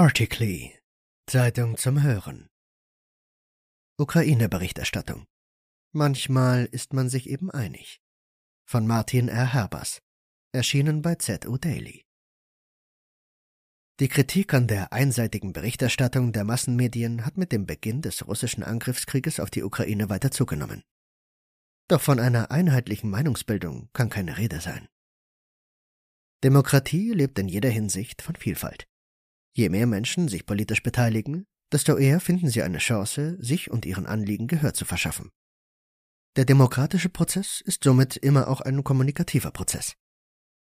Articly, Zeitung zum Hören. Ukraine-Berichterstattung. Manchmal ist man sich eben einig. Von Martin Herbers. Erschienen bei ZU|Daily. Die Kritik an der einseitigen Berichterstattung der Massenmedien hat mit dem Beginn des russischen Angriffskrieges auf die Ukraine weiter zugenommen. Doch von einer einheitlichen Meinungsbildung kann keine Rede sein. Demokratie lebt in jeder Hinsicht von Vielfalt. Je mehr Menschen sich politisch beteiligen, desto eher finden sie eine Chance, sich und ihren Anliegen Gehör zu verschaffen. Der demokratische Prozess ist somit immer auch ein kommunikativer Prozess.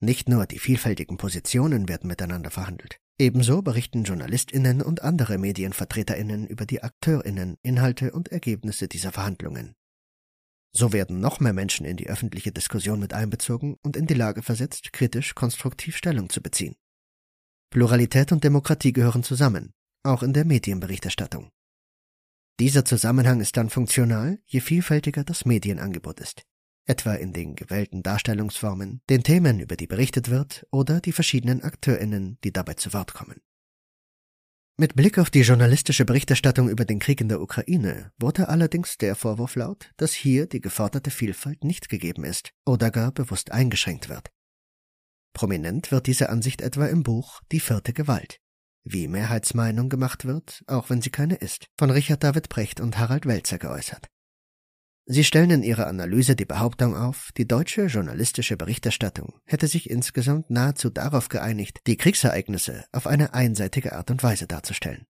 Nicht nur die vielfältigen Positionen werden miteinander verhandelt. Ebenso berichten JournalistInnen und andere MedienvertreterInnen über die AkteurInnen, Inhalte und Ergebnisse dieser Verhandlungen. So werden noch mehr Menschen in die öffentliche Diskussion mit einbezogen und in die Lage versetzt, kritisch-konstruktiv Stellung zu beziehen. Pluralität und Demokratie gehören zusammen, auch in der Medienberichterstattung. Dieser Zusammenhang ist dann funktional, je vielfältiger das Medienangebot ist, etwa in den gewählten Darstellungsformen, den Themen, über die berichtet wird, oder die verschiedenen AkteurInnen, die dabei zu Wort kommen. Mit Blick auf die journalistische Berichterstattung über den Krieg in der Ukraine wurde allerdings der Vorwurf laut, dass hier die geforderte Vielfalt nicht gegeben ist oder gar bewusst eingeschränkt wird. Prominent wird diese Ansicht etwa im Buch »Die vierte Gewalt«, wie Mehrheitsmeinung gemacht wird, auch wenn sie keine ist, von Richard David Precht und Harald Welzer geäußert. Sie stellen in ihrer Analyse die Behauptung auf, die deutsche journalistische Berichterstattung hätte sich insgesamt nahezu darauf geeinigt, die Kriegsereignisse auf eine einseitige Art und Weise darzustellen.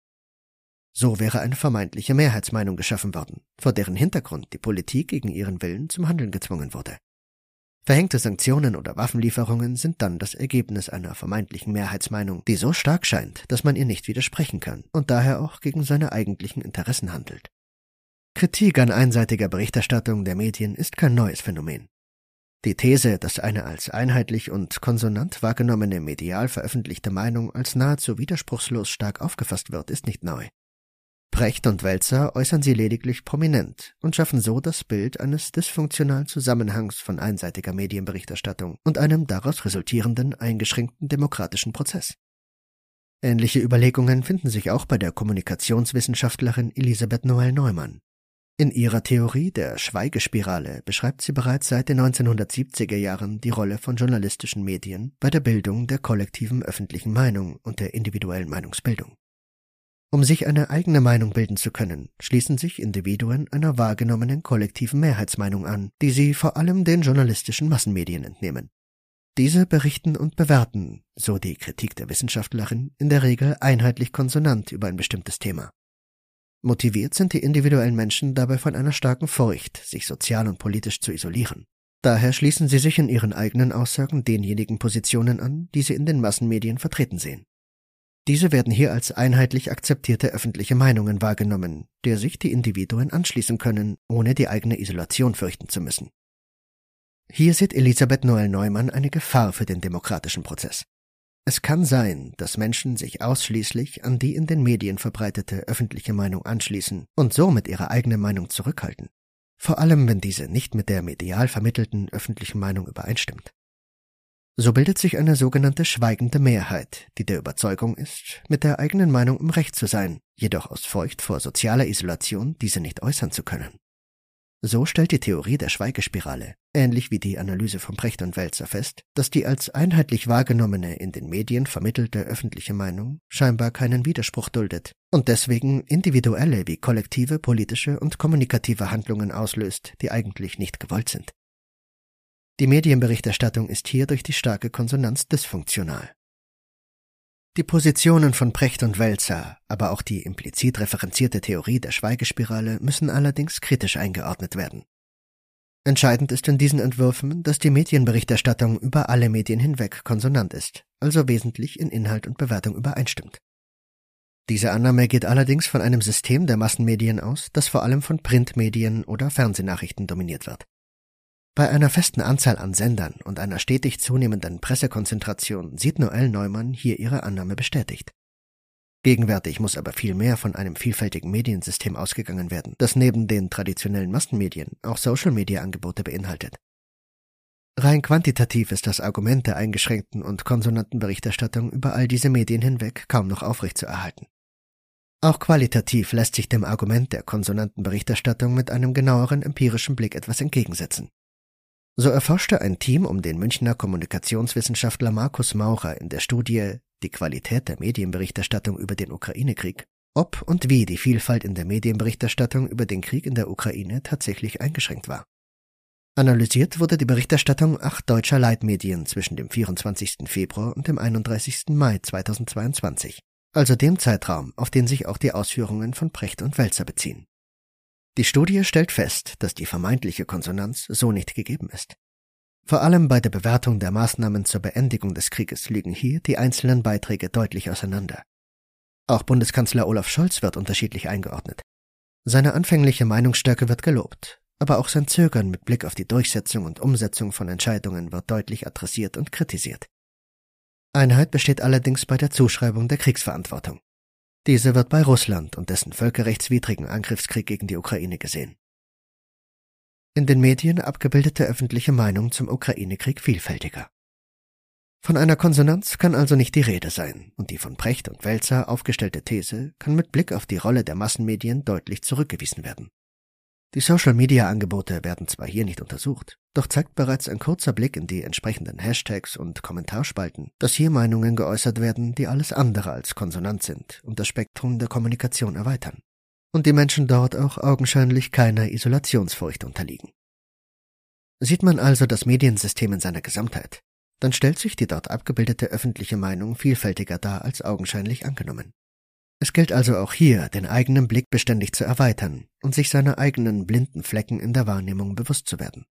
So wäre eine vermeintliche Mehrheitsmeinung geschaffen worden, vor deren Hintergrund die Politik gegen ihren Willen zum Handeln gezwungen wurde. Verhängte Sanktionen oder Waffenlieferungen sind dann das Ergebnis einer vermeintlichen Mehrheitsmeinung, die so stark scheint, dass man ihr nicht widersprechen kann und daher auch gegen seine eigentlichen Interessen handelt. Kritik an einseitiger Berichterstattung der Medien ist kein neues Phänomen. Die These, dass eine als einheitlich und konsonant wahrgenommene medial veröffentlichte Meinung als nahezu widerspruchslos stark aufgefasst wird, ist nicht neu. Precht und Welzer äußern sie lediglich prominent und schaffen so das Bild eines dysfunktionalen Zusammenhangs von einseitiger Medienberichterstattung und einem daraus resultierenden eingeschränkten demokratischen Prozess. Ähnliche Überlegungen finden sich auch bei der Kommunikationswissenschaftlerin Elisabeth Noelle-Neumann. In ihrer Theorie der Schweigespirale beschreibt sie bereits seit den 1970er Jahren die Rolle von journalistischen Medien bei der Bildung der kollektiven öffentlichen Meinung und der individuellen Meinungsbildung. Um sich eine eigene Meinung bilden zu können, schließen sich Individuen einer wahrgenommenen kollektiven Mehrheitsmeinung an, die sie vor allem den journalistischen Massenmedien entnehmen. Diese berichten und bewerten, so die Kritik der Wissenschaftlerin, in der Regel einheitlich konsonant über ein bestimmtes Thema. Motiviert sind die individuellen Menschen dabei von einer starken Furcht, sich sozial und politisch zu isolieren. Daher schließen sie sich in ihren eigenen Aussagen denjenigen Positionen an, die sie in den Massenmedien vertreten sehen. Diese werden hier als einheitlich akzeptierte öffentliche Meinungen wahrgenommen, der sich die Individuen anschließen können, ohne die eigene Isolation fürchten zu müssen. Hier sieht Elisabeth Noelle-Neumann eine Gefahr für den demokratischen Prozess. Es kann sein, dass Menschen sich ausschließlich an die in den Medien verbreitete öffentliche Meinung anschließen und somit ihre eigene Meinung zurückhalten, vor allem wenn diese nicht mit der medial vermittelten öffentlichen Meinung übereinstimmt. So bildet sich eine sogenannte schweigende Mehrheit, die der Überzeugung ist, mit der eigenen Meinung im Recht zu sein, jedoch aus Furcht vor sozialer Isolation diese nicht äußern zu können. So stellt die Theorie der Schweigespirale, ähnlich wie die Analyse von Precht und Welzer, fest, dass die als einheitlich wahrgenommene, in den Medien vermittelte öffentliche Meinung scheinbar keinen Widerspruch duldet und deswegen individuelle wie kollektive politische und kommunikative Handlungen auslöst, die eigentlich nicht gewollt sind. Die Medienberichterstattung ist hier durch die starke Konsonanz dysfunktional. Die Positionen von Precht und Welzer, aber auch die implizit referenzierte Theorie der Schweigespirale müssen allerdings kritisch eingeordnet werden. Entscheidend ist in diesen Entwürfen, dass die Medienberichterstattung über alle Medien hinweg konsonant ist, also wesentlich in Inhalt und Bewertung übereinstimmt. Diese Annahme geht allerdings von einem System der Massenmedien aus, das vor allem von Printmedien oder Fernsehnachrichten dominiert wird. Bei einer festen Anzahl an Sendern und einer stetig zunehmenden Pressekonzentration sieht Noelle-Neumann hier ihre Annahme bestätigt. Gegenwärtig muss aber viel mehr von einem vielfältigen Mediensystem ausgegangen werden, das neben den traditionellen Massenmedien auch Social-Media-Angebote beinhaltet. Rein quantitativ ist das Argument der eingeschränkten und konsonanten Berichterstattung über all diese Medien hinweg kaum noch aufrechtzuerhalten. Auch qualitativ lässt sich dem Argument der konsonanten Berichterstattung mit einem genaueren empirischen Blick etwas entgegensetzen. So erforschte ein Team um den Münchner Kommunikationswissenschaftler Markus Maurer in der Studie »Die Qualität der Medienberichterstattung über den Ukraine-Krieg«, ob und wie die Vielfalt in der Medienberichterstattung über den Krieg in der Ukraine tatsächlich eingeschränkt war. Analysiert wurde die Berichterstattung 8 deutscher Leitmedien zwischen dem 24. Februar und dem 31. Mai 2022. Also dem Zeitraum, auf den sich auch die Ausführungen von Precht und Welzer beziehen. Die Studie stellt fest, dass die vermeintliche Konsonanz so nicht gegeben ist. Vor allem bei der Bewertung der Maßnahmen zur Beendigung des Krieges liegen hier die einzelnen Beiträge deutlich auseinander. Auch Bundeskanzler Olaf Scholz wird unterschiedlich eingeordnet. Seine anfängliche Meinungsstärke wird gelobt, aber auch sein Zögern mit Blick auf die Durchsetzung und Umsetzung von Entscheidungen wird deutlich adressiert und kritisiert. Einheit besteht allerdings bei der Zuschreibung der Kriegsverantwortung. Diese wird bei Russland und dessen völkerrechtswidrigen Angriffskrieg gegen die Ukraine gesehen. In den Medien abgebildete öffentliche Meinung zum Ukraine-Krieg vielfältiger. Von einer Konsonanz kann also nicht die Rede sein, und die von Precht und Welzer aufgestellte These kann mit Blick auf die Rolle der Massenmedien deutlich zurückgewiesen werden. Die Social-Media-Angebote werden zwar hier nicht untersucht, doch zeigt bereits ein kurzer Blick in die entsprechenden Hashtags und Kommentarspalten, dass hier Meinungen geäußert werden, die alles andere als konsonant sind und das Spektrum der Kommunikation erweitern. Und die Menschen dort auch augenscheinlich keiner Isolationsfurcht unterliegen. Sieht man also das Mediensystem in seiner Gesamtheit, dann stellt sich die dort abgebildete öffentliche Meinung vielfältiger dar als augenscheinlich angenommen. Es gilt also auch hier, den eigenen Blick beständig zu erweitern und sich seiner eigenen blinden Flecken in der Wahrnehmung bewusst zu werden.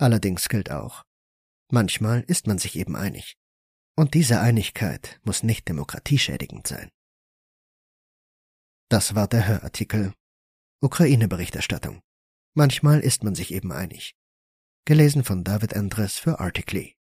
Allerdings gilt auch, manchmal ist man sich eben einig. Und diese Einigkeit muss nicht demokratieschädigend sein. Das war der Hörartikel Ukraine-Berichterstattung. Manchmal ist man sich eben einig. Gelesen von David Andres für Articly.